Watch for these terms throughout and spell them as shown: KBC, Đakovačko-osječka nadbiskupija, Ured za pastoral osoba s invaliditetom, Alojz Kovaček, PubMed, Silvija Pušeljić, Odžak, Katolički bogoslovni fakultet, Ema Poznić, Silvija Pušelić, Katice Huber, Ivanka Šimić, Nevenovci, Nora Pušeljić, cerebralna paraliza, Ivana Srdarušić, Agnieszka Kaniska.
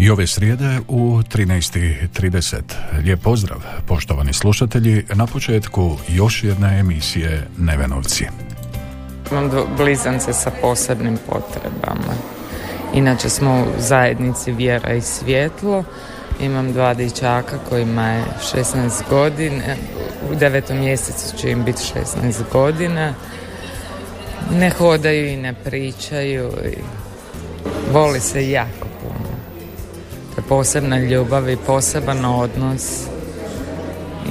I ove srijede u 13:30. Lijep pozdrav, poštovani slušatelji, na početku još jedne emisije Nevenovci. Imam blizance sa posebnim potrebama. Inače smo u zajednici Vjera i svjetlo. Imam 2 dječaka kojima je 16 godina. U 9. mjesecu će im biti 16 godina. Ne hodaju i ne pričaju. Vole se jako puno. To je posebna ljubav i poseban odnos.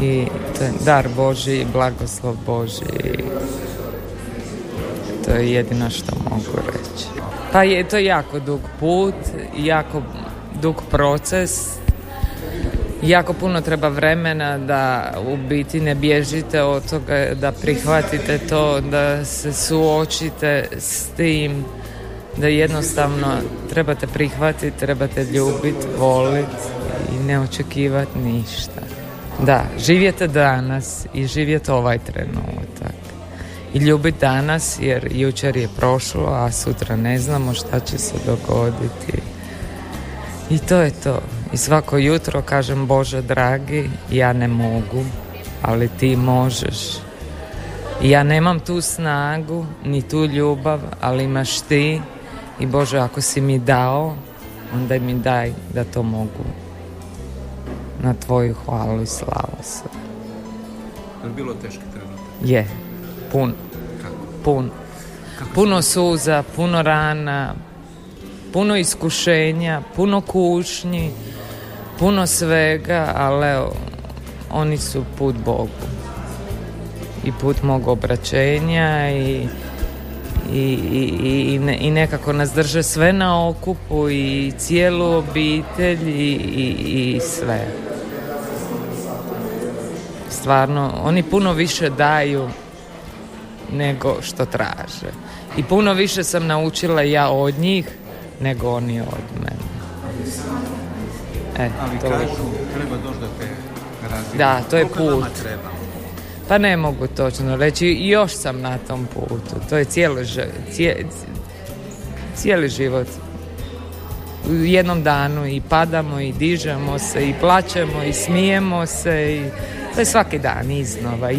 I to je dar Božji i blagoslov Božji. To je jedino što mogu reći. Pa je to jako dug put, jako dug proces. Jako puno treba vremena da u biti ne bježite od toga, da prihvatite to, da se suočite s tim, da jednostavno trebate prihvatiti, trebate ljubiti, voliti i ne očekivati ništa. Da, živjeti danas i živjeti ovaj trenutak. I ljubiti danas jer jučer je prošlo, a sutra ne znamo šta će se dogoditi. I to je to. I svako jutro kažem Bože dragi, ja ne mogu, ali ti možeš. Ja nemam tu snagu, ni tu ljubav, ali imaš ti. I Bože, ako si mi dao, onda mi daj da to mogu. Na tvoju hvalu i slavu se. Je li bilo teško trenutak? Je, puno. Kako? Puno. Kako? Puno suza, puno rana, puno iskušenja, puno kušnji, puno svega, ali evo, oni su put Bogu i put mog obraćenja i nekako nas drže sve na okupu i cijelu obitelj i sve. Stvarno, oni puno više daju nego što traže i puno više sam naučila ja od njih nego oni od mene. Ali to... kažu, treba doći do te razine. Da, to je put. Pa ne mogu točno reći, još sam na tom putu. To je cijeli život. U jednom danu i padamo i dižemo se i plačemo i smijemo se. I... to je svaki dan iznova.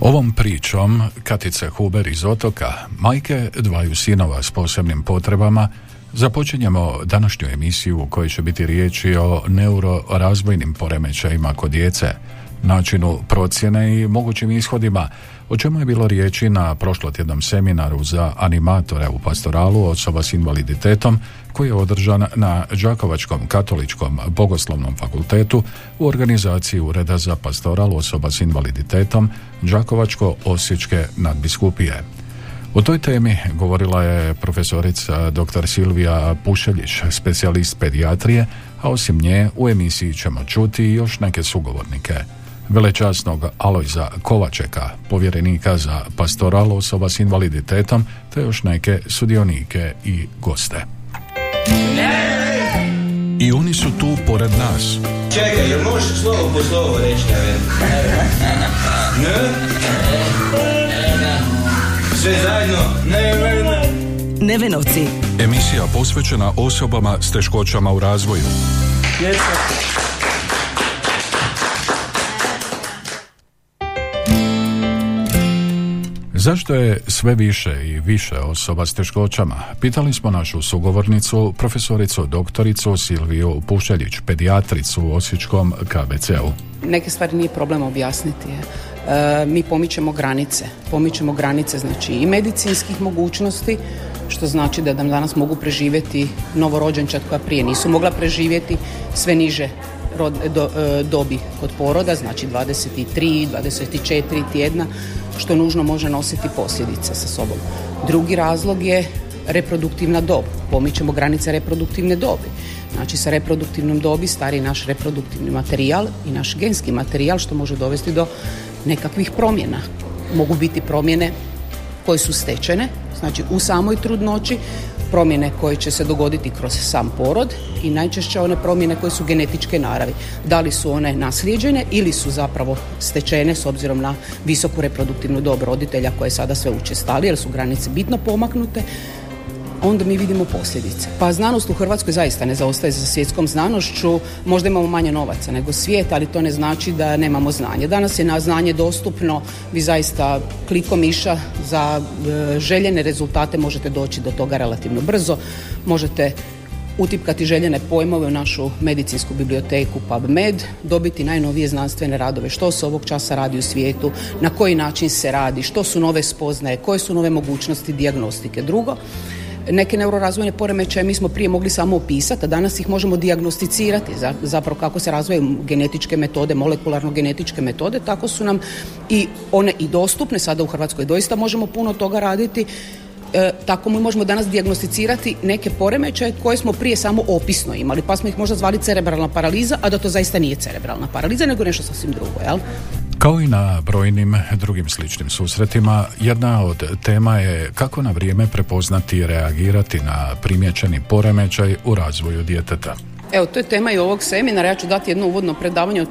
Ovom pričom Katice Huber iz Otoka, majke 2 sinova s posebnim potrebama, započinjemo današnju emisiju u kojoj će biti riječi o neurorazvojnim poremećajima kod djece, načinu procjene i mogućim ishodima, o čemu je bilo riječi na prošlotjednom seminaru za animatore u pastoralu osoba s invaliditetom koji je održan na Đakovačkom katoličkom bogoslovnom fakultetu u organizaciji Ureda za pastoral osoba s invaliditetom Đakovačko-osječke nadbiskupije. O toj temi govorila je profesorica dr. Silvija Pušeljić, specijalist pedijatrije, a osim nje u emisiji ćemo čuti još neke sugovornike. Velečasnog Alojza Kovačeka, povjerenika za pastoral osoba s invaliditetom, te još neke sudionike i goste. I oni su tu pored nas. Čekaj, jel možeš slovo po slovo reći? Sve zajedno. Nevenovci. Emisija posvećena osobama s teškoćama u razvoju. Zašto je sve više i više osoba s teškoćama? Pitali smo našu sugovornicu, profesoricu doktoricu Silviju Pušeljić, pedijatricu u Osječkom KBC-u. Neke stvari nije problem objasniti. Mi pomičemo granice znači i medicinskih mogućnosti, što znači da nam danas mogu preživjeti novorođenčad koja prije nisu mogla preživjeti, sve niže dobi kod poroda, znači 23, 24 tjedna, što nužno može nositi posljedice sa sobom. Drugi razlog je reproduktivna dob. Pomičemo granice reproduktivne dobi. Znači, sa reproduktivnom dobi stari naš reproduktivni materijal i naš genski materijal, što može dovesti do nekakvih promjena. Mogu biti promjene koje su stečene, znači u samoj trudnoći, promjene koje će se dogoditi kroz sam porod i najčešće one promjene koje su genetičke naravi. Da li su one naslijeđene ili su zapravo stečene s obzirom na visoku reproduktivnu dob roditelja koje sada sve učestali jer su granice bitno pomaknute, onda mi vidimo posljedice. Pa znanost u Hrvatskoj zaista ne zaostaje za svjetskom znanošću, možda imamo manje novaca nego svijet, ali to ne znači da nemamo znanje. Danas je na znanje dostupno, vi zaista klikom miša za željene rezultate možete doći do toga relativno brzo, možete utipkati željene pojmove u našu medicinsku biblioteku PubMed, dobiti najnovije znanstvene radove, što se ovog časa radi u svijetu, na koji način se radi, što su nove spoznaje, koje su nove mogućnosti dijagnostike. Drugo, neke neurorazvojne poremećaje mi smo prije mogli samo opisati, a danas ih možemo dijagnosticirati, zapravo kako se razvijaju genetičke metode, molekularno-genetičke metode, tako su nam i one i dostupne, sada u Hrvatskoj doista možemo puno toga raditi, tako mi možemo danas dijagnosticirati neke poremećaje koje smo prije samo opisno imali, pa smo ih možda zvali cerebralna paraliza, a da to zaista nije cerebralna paraliza, nego nešto sasvim drugo, jel? Kao i na brojnim drugim sličnim susretima, jedna od tema je kako na vrijeme prepoznati i reagirati na primijećeni poremećaj u razvoju djeteta. Evo, to je tema i ovog seminara. Ja ću dati jedno uvodno predavanje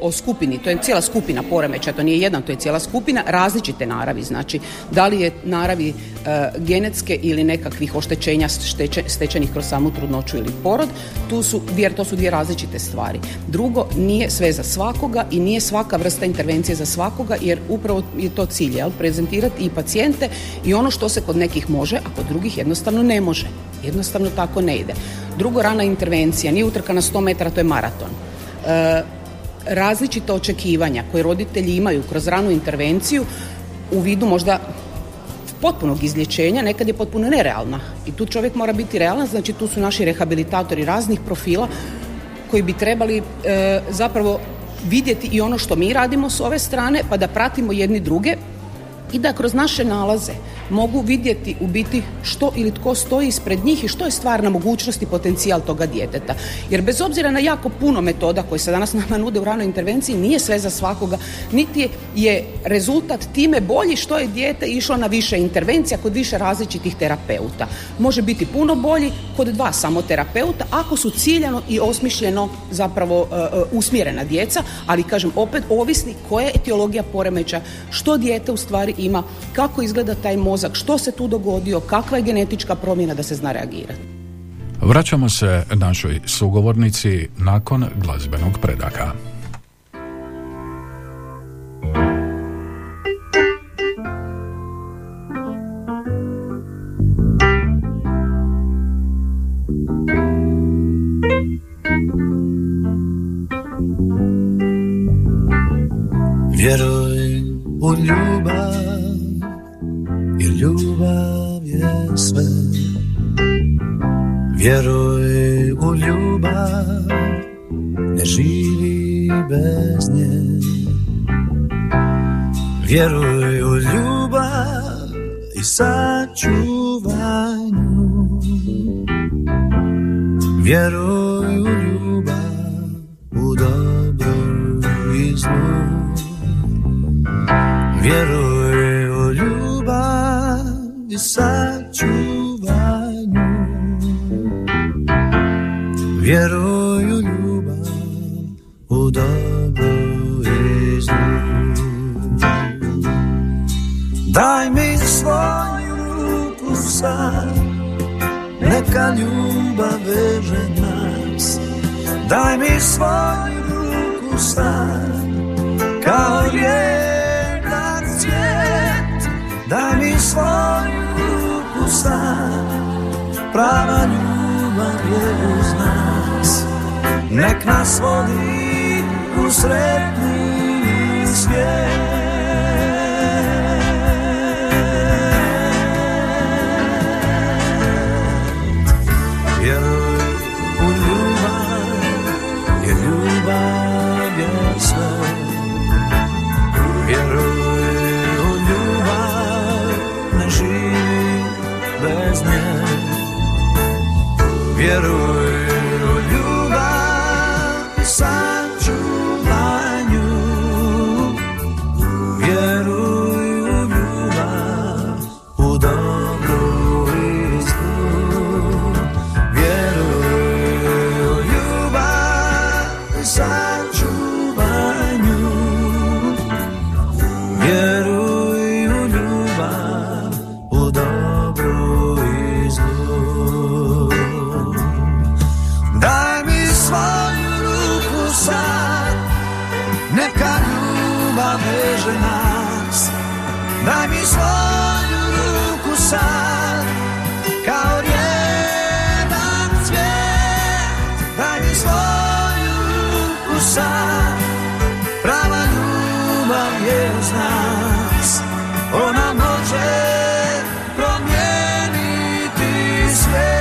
o skupini. To je cijela skupina poremećaja, to nije jedan, to je cijela skupina različite naravi. Znači, da li je naravi genetske ili nekakvih oštećenja stečenih kroz samu trudnoću ili porod, to su dvije različite stvari. Drugo, nije sve za svakoga i nije svaka vrsta intervencije za svakoga, jer upravo je to cilj, jel? Prezentirati i pacijente i ono što se kod nekih može, a kod drugih jednostavno ne može. Jednostavno tako ne ide. Drugo, rana intervencija, nije utrka na 100 metara, to je maraton. Različita očekivanja koje roditelji imaju kroz ranu intervenciju u vidu možda potpunog izlječenja, nekad je potpuno nerealna. I tu čovjek mora biti realan, znači tu su naši rehabilitatori raznih profila koji bi trebali zapravo vidjeti i ono što mi radimo s ove strane, pa da pratimo jedni druge i da kroz naše nalaze mogu vidjeti u biti što ili tko stoji ispred njih i što je stvarna mogućnost i potencijal toga djeteta. Jer bez obzira na jako puno metoda koje se danas nama nude u ranoj intervenciji, nije sve za svakoga, niti je rezultat time bolji što je dijete išlo na više intervencija kod više različitih terapeuta. Može biti puno bolji kod dva samo terapeuta ako su ciljano i osmišljeno zapravo usmjerena djeca, ali kažem opet ovisni koja je etiologija poremeća, što dijete u stvari ima, kako izgleda taj mozak, što se tu dogodio, kakva je genetička promjena da se zna reagirati. Vraćamo se našoj sugovornici nakon glazbenog predaka. Vjeruj u ljubav, ljubav je sve. Vjeruj u ljubav, ne živi bez nje. Vjeruj u ljubav i sačuvaj nju. Vjeruj u ljubav, u dobro i zlu. Vjeruj u ljubav i sačuvaj nju. Vjeruj u ljubav, u dobro i zlu. Daj mi svoju ruku sad, neka ljubav veže nas. Daj mi svoju ruku sad, kao lijek na cvijet. Daj mi svoju sad, prava ljubav je uz nas. Nek nas vodi u sretni svijet. Vjeruj u ljubav, je ljubav sačuvanju. Vjeruj u ljubav, u dobru i zlu. Daj mi svoju ruku sad, neka ljubav veže nas. Daj mi svoju ruku sad, kao jedan cvijet. Daj mi svoju ruku sad, prava ljubav je uz nas. Ona može promijeniti sve.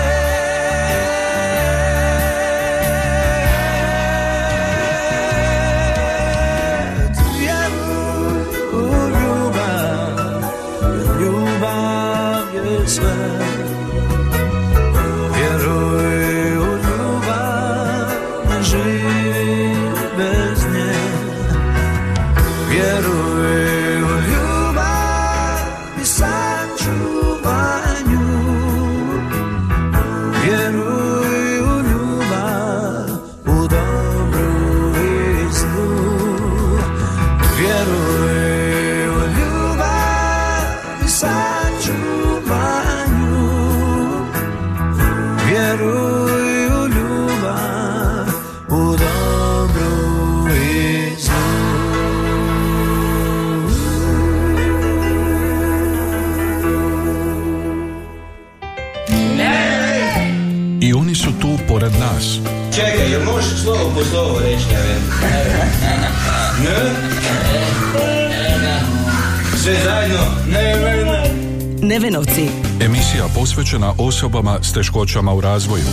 Čekaj, jel možeš slovo po slovo reći, Nevena? Sve zajedno, Nevena. Nevenovci. Emisija posvećena osobama s teškoćama u razvoju.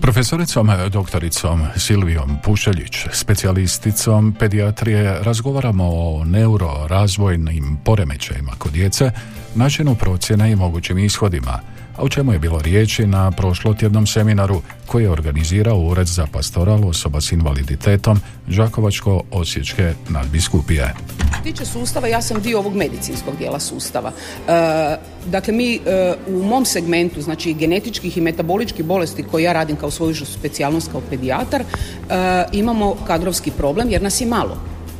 Profesoricom doktoricom Silvijom Pušeljić, specijalisticom pedijatrije, razgovaramo o neurorazvojnim poremećajima kod djece, načinu procjene i mogućim ishodima, a o čemu je bilo riječi na prošlotjednom seminaru koji je organizirao Ured za pastoral osoba s invaliditetom Đakovačko-osječke nadbiskupije. Tiče sustava, ja sam dio ovog medicinskog dijela sustava. Dakle, mi u mom segmentu, znači genetičkih i metaboličkih bolesti koje ja radim kao svoju specijalnost kao pedijatar, imamo kadrovski problem jer nas je malo.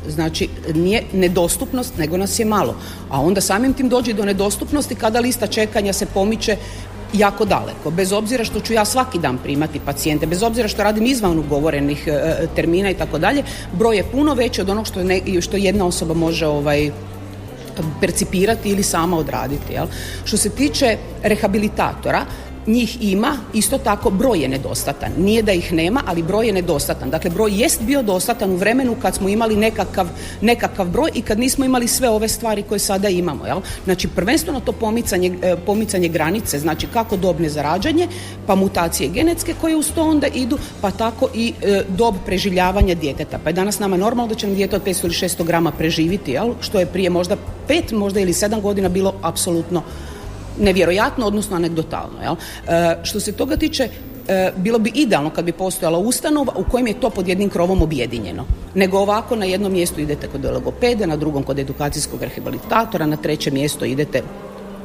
Znači, nije nedostupnost, nego nas je malo. A onda samim tim dođe do nedostupnosti kada lista čekanja se pomiče jako daleko. Bez obzira što ću ja svaki dan primati pacijente, bez obzira što radim izvan ugovorenih termina i tako dalje, broj je puno veći od onog što jedna osoba može percipirati ili sama odraditi. Jel? Što se tiče rehabilitatora, njih ima, isto tako broj je nedostatan. Nije da ih nema, ali broj je nedostatan. Dakle, broj jest bio dostatan u vremenu kad smo imali nekakav broj i kad nismo imali sve ove stvari koje sada imamo. Jel? Znači, prvenstveno to pomicanje granice, znači kako dobne za rađanje, pa mutacije genetske koje uz to onda idu, pa tako i dob preživljavanja djeteta. Pa je danas nama normalno da će nam dijete od 500 ili 600 grama preživiti, jel? Što je prije možda 5, možda ili 7 godina bilo apsolutno nevjerojatno, odnosno anegdotalno. Jel? Što se toga tiče, bilo bi idealno kad bi postojala ustanova u kojem je to pod jednim krovom objedinjeno. Nego ovako na jednom mjestu idete kod logopeda, na drugom kod edukacijskog rehabilitatora, na trećem mjestu idete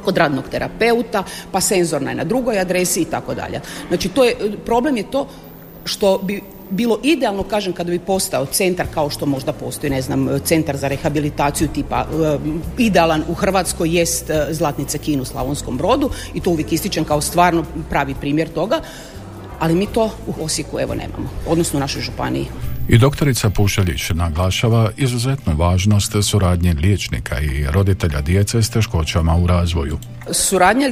kod radnog terapeuta, pa senzorna je na drugoj adresi i tako dalje. Znači, problem je to što bi bilo idealno, kažem, kada bi postao centar kao što možda postoji, ne znam, centar za rehabilitaciju tipa idealan u Hrvatskoj jest Zlatnice Kiše u Slavonskom Brodu i to uvijek ističem kao stvarno pravi primjer toga, ali mi to u Osijeku nemamo, odnosno u našoj županiji. I doktorica Pušeljić naglašava izuzetnu važnost suradnje liječnika i roditelja djece s teškoćama u razvoju. Suradnja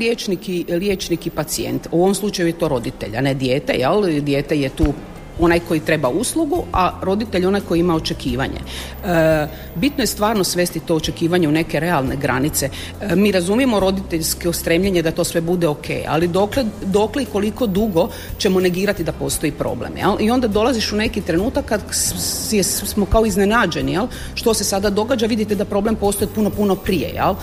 liječnik i pacijent, u ovom slučaju je to roditelj, a ne dijete, jel? Dijete je tu onaj koji treba uslugu, a roditelj onaj koji ima očekivanje. Bitno je stvarno svesti to očekivanje u neke realne granice. Mi razumijemo roditeljsko stremljenje da to sve bude ok, ali dokle i koliko dugo ćemo negirati da postoji problem. Jel? I onda dolaziš u neki trenutak kad smo kao iznenađeni, jel? Što se sada događa, vidite da problem postoji puno prije. Jel?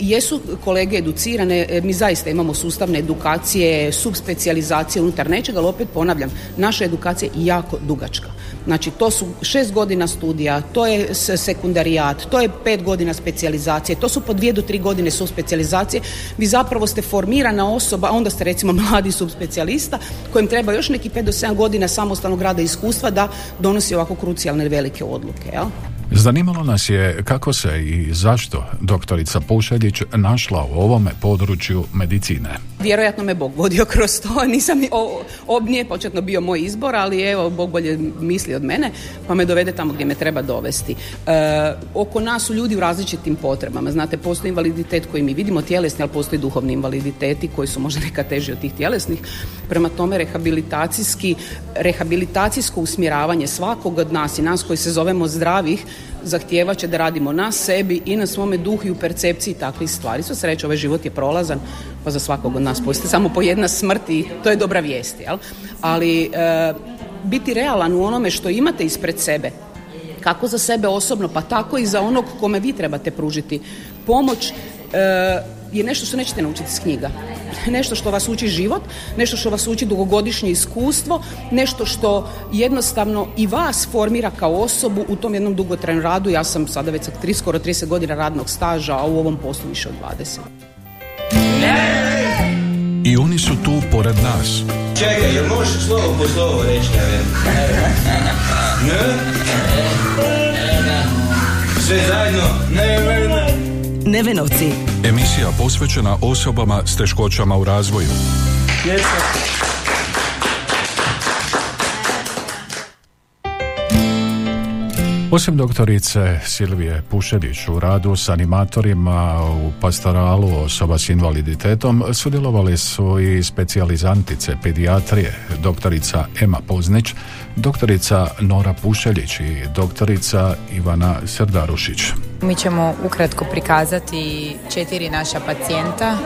Jesu kolege educirane, mi zaista imamo sustavne edukacije, subspecijalizacije unutar nečega, ali opet ponavljam, naša edukacija je jako dugačka. Znači, to su 6 godina studija, to je sekundarijat, to je 5 godina specijalizacije, to su po 2 do 3 godine subspecijalizacije. Vi zapravo ste formirana osoba, a onda ste recimo mladi subspecijalista kojem treba još neki 5 do 7 godina samostalnog rada i iskustva da donosi ovako krucijalne velike odluke, jel? Zanimalo nas je kako se i zašto doktorica Pušeljić našla u ovome području medicine. Vjerojatno me Bog vodio kroz to, nije početno bio moj izbor, ali evo, Bog bolje misli od mene, pa me dovede tamo gdje me treba dovesti. Oko nas su ljudi u različitim potrebama, znate, postoji invaliditet koji mi vidimo tjelesni, ali postoji duhovni invaliditeti koji su možda neka teži od tih tjelesnih. Prema tome, rehabilitacijsko usmjeravanje svakog od nas i nas koji se zovemo zdravih zahtijeva će da radimo na sebi i na svome duhu i u percepciji takvih stvari. Sva sreća, ovaj život je prolazan, pa za svakog od nas postoji samo po jedna smrt i to je dobra vijest, jel? Ali biti realan u onome što imate ispred sebe, kako za sebe osobno, pa tako i za onog kome vi trebate pružiti pomoć, je nešto što nećete naučiti iz knjiga. Nešto što vas uči život, nešto što vas uči dugogodišnje iskustvo, nešto što jednostavno i vas formira kao osobu u tom jednom dugotrajnom radu. Ja sam sada već skoro 30 godina radnog staža, a u ovom poslu više od 20. I oni su tu pored nas. Čekaj, jel možeš slovo po slovo reći? Sve zajedno. Nevenovci. Emisija posvećena osobama s teškoćama u razvoju. Osim doktorice Silvije Pušelić u radu s animatorima u pastoralu osoba s invaliditetom sudjelovali su i specijalizantice pedijatrije, doktorica Ema Poznić, doktorica Nora Pušeljić i doktorica Ivana Srdarušić. Mi ćemo ukratko prikazati 4 naša pacijenta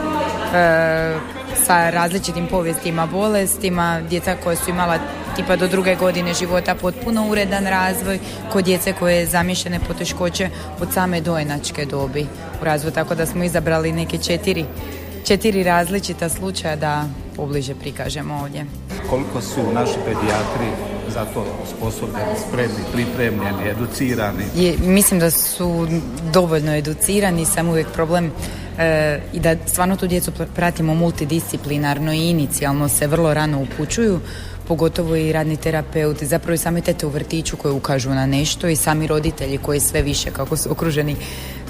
sa različitim povijestima, bolestima, djeca koja su imala tipa do 2. godine života potpuno uredan razvoj, kod djece koje je zamišljene poteškoće od same dojenačke dobi u razvoju, tako da smo izabrali neke 4 različita slučaja da pobliže prikažemo ovdje. Koliko su naši pedijatri za to sposobni, spremni, pripremljeni, educirani? Mislim da su dovoljno educirani, samo uvijek problem i da stvarno tu djecu pratimo multidisciplinarno i inicijalno se vrlo rano upućuju, pogotovo i radni terapeuti, zapravo i sami tete u vrtiću koji ukažu na nešto i sami roditelji koji sve više, kako su okruženi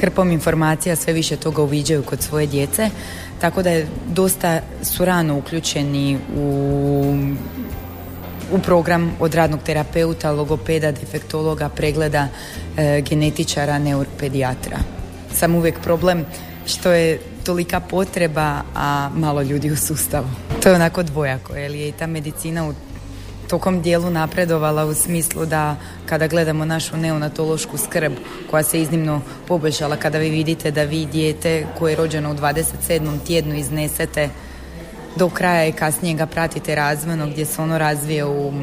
hrpom informacija, sve više toga uviđaju kod svoje djece, tako da je dosta su rano uključeni u program od radnog terapeuta, logopeda, defektologa, pregleda, genetičara, neuropedijatra. Sam uvijek problem što je tolika potreba, a malo ljudi u sustavu. To je onako dvojako, jer je i ta medicina u tokom dijelu napredovala u smislu da kada gledamo našu neonatološku skrb koja se iznimno poboljšala, kada vi vidite da vi dijete koje je rođeno u 27. tjednu iznesete do kraja i kasnije ga pratite razvojno gdje se ono razvije u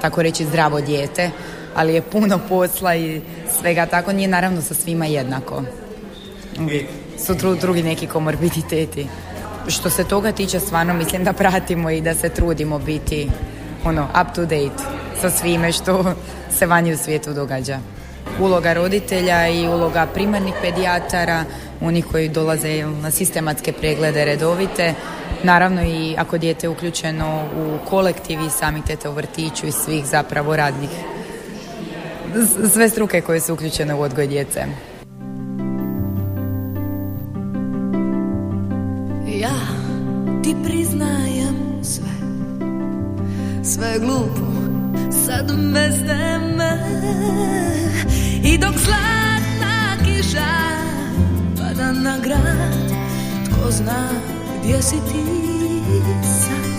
tako reći zdravo dijete, ali je puno posla i svega, tako nije naravno sa svima jednako. Su drugi neki komorbiditeti. Što se toga tiče, stvarno mislim da pratimo i da se trudimo biti up to date sa svime što se vani u svijetu događa. Uloga roditelja i uloga primarnih pedijatara, oni koji dolaze na sistematske preglede redovite, naravno i ako dijete je uključeno u kolektivi samih teta u vrtiću i svih zapravo radnih, sve struke koje su uključene u odgoj djece. Ja ti priznajem sve je glupo, sad bez teme. I dok zlatna kiša pada na grad, tko zna gdje si ti sad?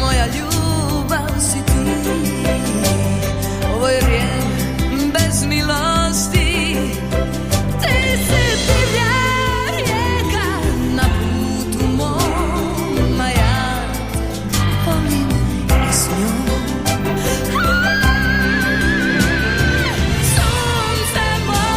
Moja ljubav si ti, ovo je vrijeme bez milosti. Ti si divlja rijeka na putu mom, a ja te volim i s njom. Sunce moj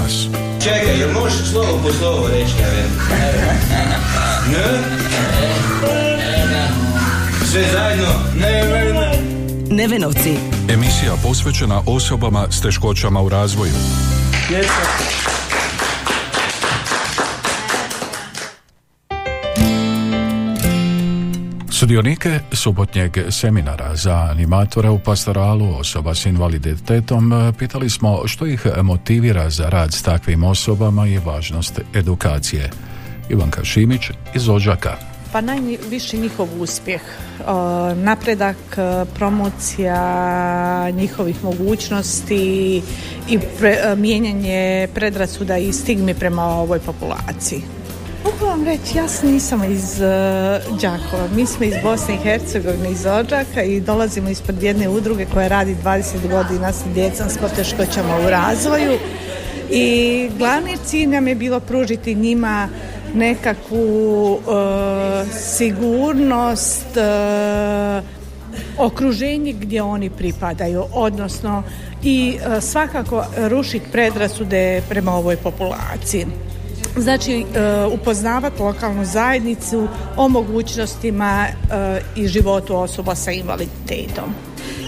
glas. Čekaj, jel možeš slovo po slovo reći? Sve zajedno. Nevenovci. Emisija posvećena osobama s teškoćama u razvoju. Sudionike subotnjeg seminara za animatore u pastoralu osoba s invaliditetom pitali smo što ih motivira za rad s takvim osobama i važnost edukacije. Ivanka Šimić iz Odžaka. Pa najviše njihov uspjeh, napredak, promocija njihovih mogućnosti i mijenjanje predrasuda i stigmi prema ovoj populaciji. Mogu vam reći, ja nisam iz Đakova, mi smo iz Bosne i Hercegovine, iz Odžaka, i dolazimo ispred jedne udruge koja radi 20 godina sa djecom s poteškoćama u razvoju, i glavni cilj nam je bilo pružiti njima nekakvu sigurnost, okruženje gdje oni pripadaju, odnosno i svakako rušiti predrasude prema ovoj populaciji. Znači, upoznavati lokalnu zajednicu o mogućnostima i životu osoba sa invaliditetom.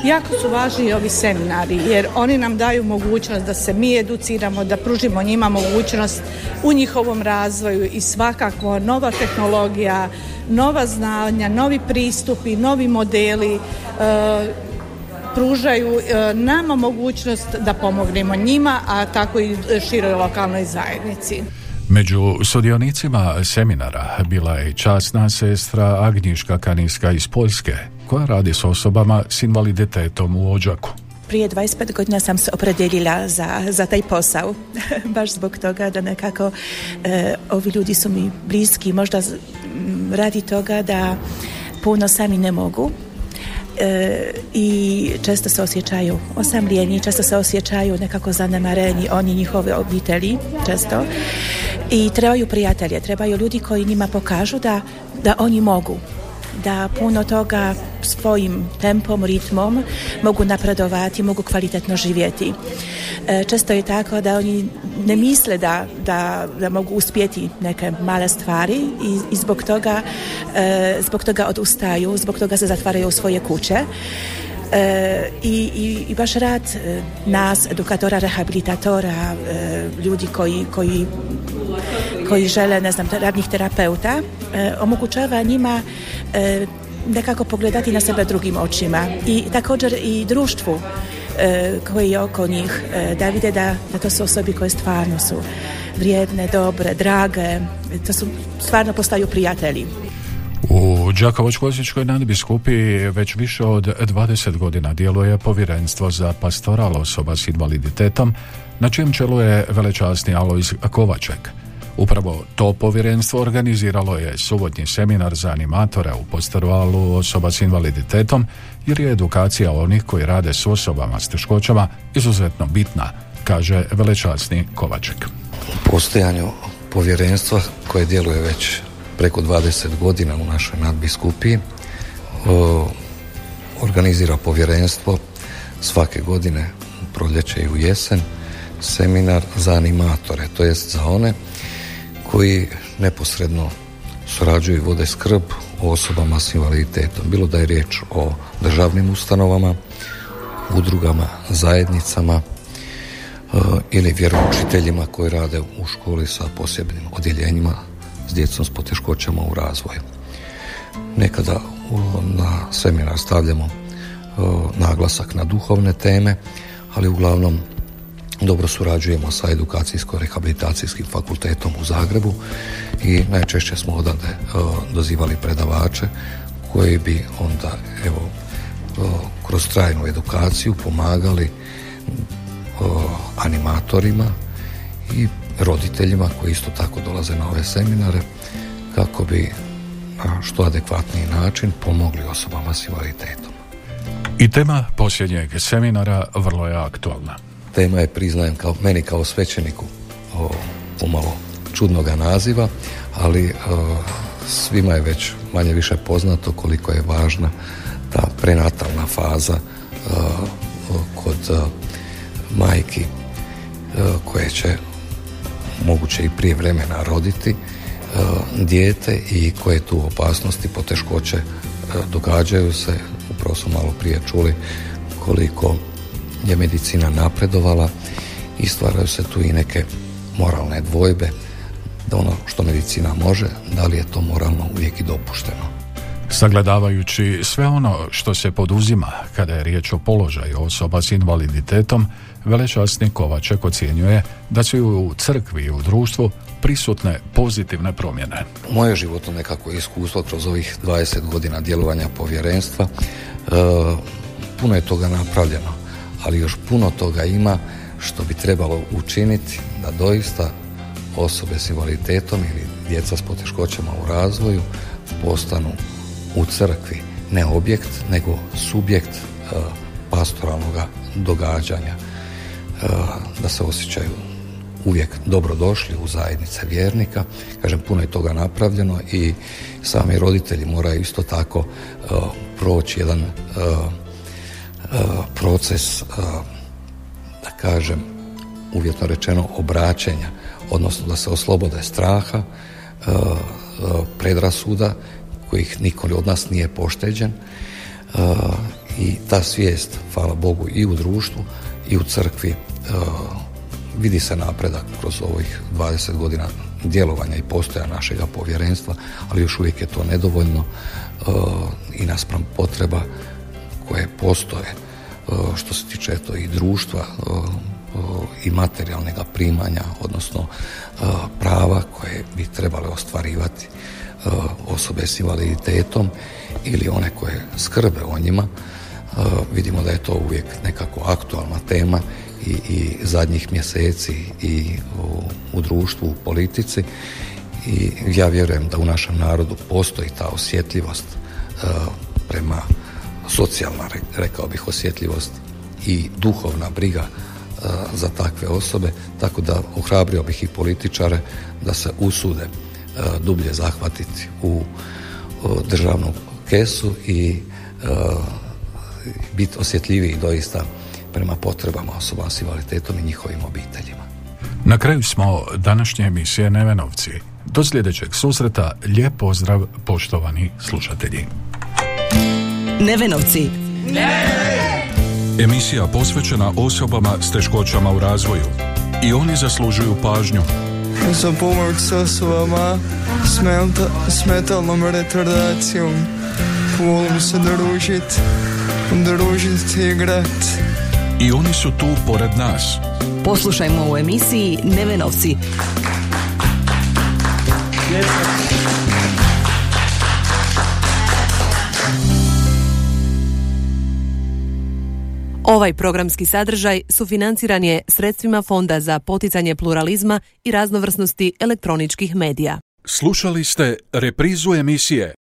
Jako su važni ovi seminari, jer oni nam daju mogućnost da se mi educiramo, da pružimo njima mogućnost u njihovom razvoju, i svakako nova tehnologija, nova znanja, novi pristupi, novi modeli pružaju nama mogućnost da pomognemo njima, a tako i široj lokalnoj zajednici. Među sudionicima seminara bila je časna sestra Agnieszka Kaniska iz Poljske, koja radi s osobama s invaliditetom u Odžaku. Prije 25 godina sam se opredijelila za taj posao, baš zbog toga da nekako ovi ljudi su mi bliski, možda radi toga da puno sami ne mogu. I često se osjećaju osamljeni, često se osjećaju nekako zanemareni, oni, njihove obitelji često, i trebaju prijatelje, trebaju ljudi koji njima pokažu da oni mogu, da puno toga svojim tempom, ritmom mogu napredovati, mogu kvalitetno živjeti. Često je tako da oni ne misle da mogu uspjeti neke male stvari, i zbog toga odustaju, zbog toga se zatvaraju u svoje kuće. I baš rad nas, edukatora, rehabilitatora, ljudi koji žele, radnih terapeuta, omogućava njima nekako pogledati na sebe drugim očima, i također i društvu koji je oko njih, da vide da to su osobe koje stvarno su vrijedne, dobre, drage, to su, stvarno postaju prijatelji. U Đakovačko-osječkoj nadbiskupiji već više od 20 godina djeluje povjerenstvo za pastoral osoba s invaliditetom, na čijem čelu je velečasni Alojz Kovaček. Upravo to povjerenstvo organiziralo je subotnji seminar za animatore u pastoralu osoba s invaliditetom, jer je edukacija onih koji rade s osobama s teškoćama izuzetno bitna, kaže velečasni Kovaček. U postojanju povjerenstva koje djeluje već preko 20 godina u našoj nadbiskupiji, organizira povjerenstvo svake godine u proljeće i u jesen seminar za animatore, to jest za one koji neposredno surađuju i vode skrb o osobama s invaliditetom. Bilo da je riječ o državnim ustanovama, udrugama, zajednicama ili vjeroučiteljima koji rade u školi sa posebnim odjeljenjima s djecom s poteškoćama u razvoju. Nekada na seminar stavljamo naglasak na duhovne teme, ali uglavnom dobro surađujemo sa Edukacijsko-rehabilitacijskim fakultetom u Zagrebu, i najčešće smo odande dozivali predavače koji bi onda kroz trajnu edukaciju pomagali animatorima i roditeljima koji isto tako dolaze na ove seminare, kako bi na što adekvatniji način pomogli osobama s invaliditetom. I tema posljednjeg seminara vrlo je aktualna. Tema je, priznajem, meni kao svećeniku pomalo čudnoga naziva, ali svima je već manje više poznato koliko je važna ta prenatalna faza kod majki koje će moguće i prije vremena roditi dijete i koje tu opasnosti, poteškoće događaju se. Upravo smo malo prije čuli koliko je medicina napredovala i stvaraju se tu i neke moralne dvojbe da ono što medicina može, da li je to moralno uvijek i dopušteno. Sagledavajući sve ono što se poduzima kada je riječ o položaju osoba s invaliditetom, velečasnik Kovaček ocjenjuje da su u crkvi i u društvu prisutne pozitivne promjene. Moje životno nekako iskustvo kroz ovih 20 godina djelovanja povjerenstva, puno je toga napravljeno, ali još puno toga ima što bi trebalo učiniti da doista osobe s invaliditetom ili djeca s poteškoćama u razvoju postanu u crkvi ne objekt, nego subjekt pastoralnog događanja, da se osjećaju uvijek dobrodošli u zajednice vjernika. Kažem, puno je toga napravljeno i sami roditelji moraju isto tako proći jedan proces, da kažem, uvjetno rečeno obraćenja, odnosno da se oslobode straha, predrasuda kojih niko od nas nije pošteđen, i ta svijest, hvala Bogu, i u društvu i u crkvi vidi se napredak kroz ovih 20 godina djelovanja i postoja našega povjerenstva, ali još uvijek je to nedovoljno i naspram potreba koje postoje što se tiče to i društva i materijalnog primanja, odnosno prava koje bi trebale ostvarivati osobe s invaliditetom ili one koje skrbe o njima. Vidimo da je to uvijek nekako aktualna tema i zadnjih mjeseci i u društvu, u politici, i ja vjerujem da u našem narodu postoji ta osjetljivost prema, socijalna, rekao bih, osjetljivost i duhovna briga za takve osobe, tako da ohrabrio bih i političare da se usude dublje zahvatiti u državnu kesu i biti osjetljiviji doista prema potrebama osoba s invaliditetom i njihovim obiteljima. Na kraju smo današnje emisije Nevenovci. Do sljedećeg susreta, lijep pozdrav poštovani slušatelji. Nevenovci. Emisija posvećena osobama s teškoćama u razvoju. I oni zaslužuju pažnju. Za pomoć s osobama s metalnom retardacijom. Volim se družiti i igrati. I oni su tu pored nas. Poslušajmo u emisiji Nevenovci. Ovaj programski sadržaj sufinanciran je sredstvima Fonda za poticanje pluralizma i raznovrsnosti elektroničkih medija. Slušali ste reprizu emisije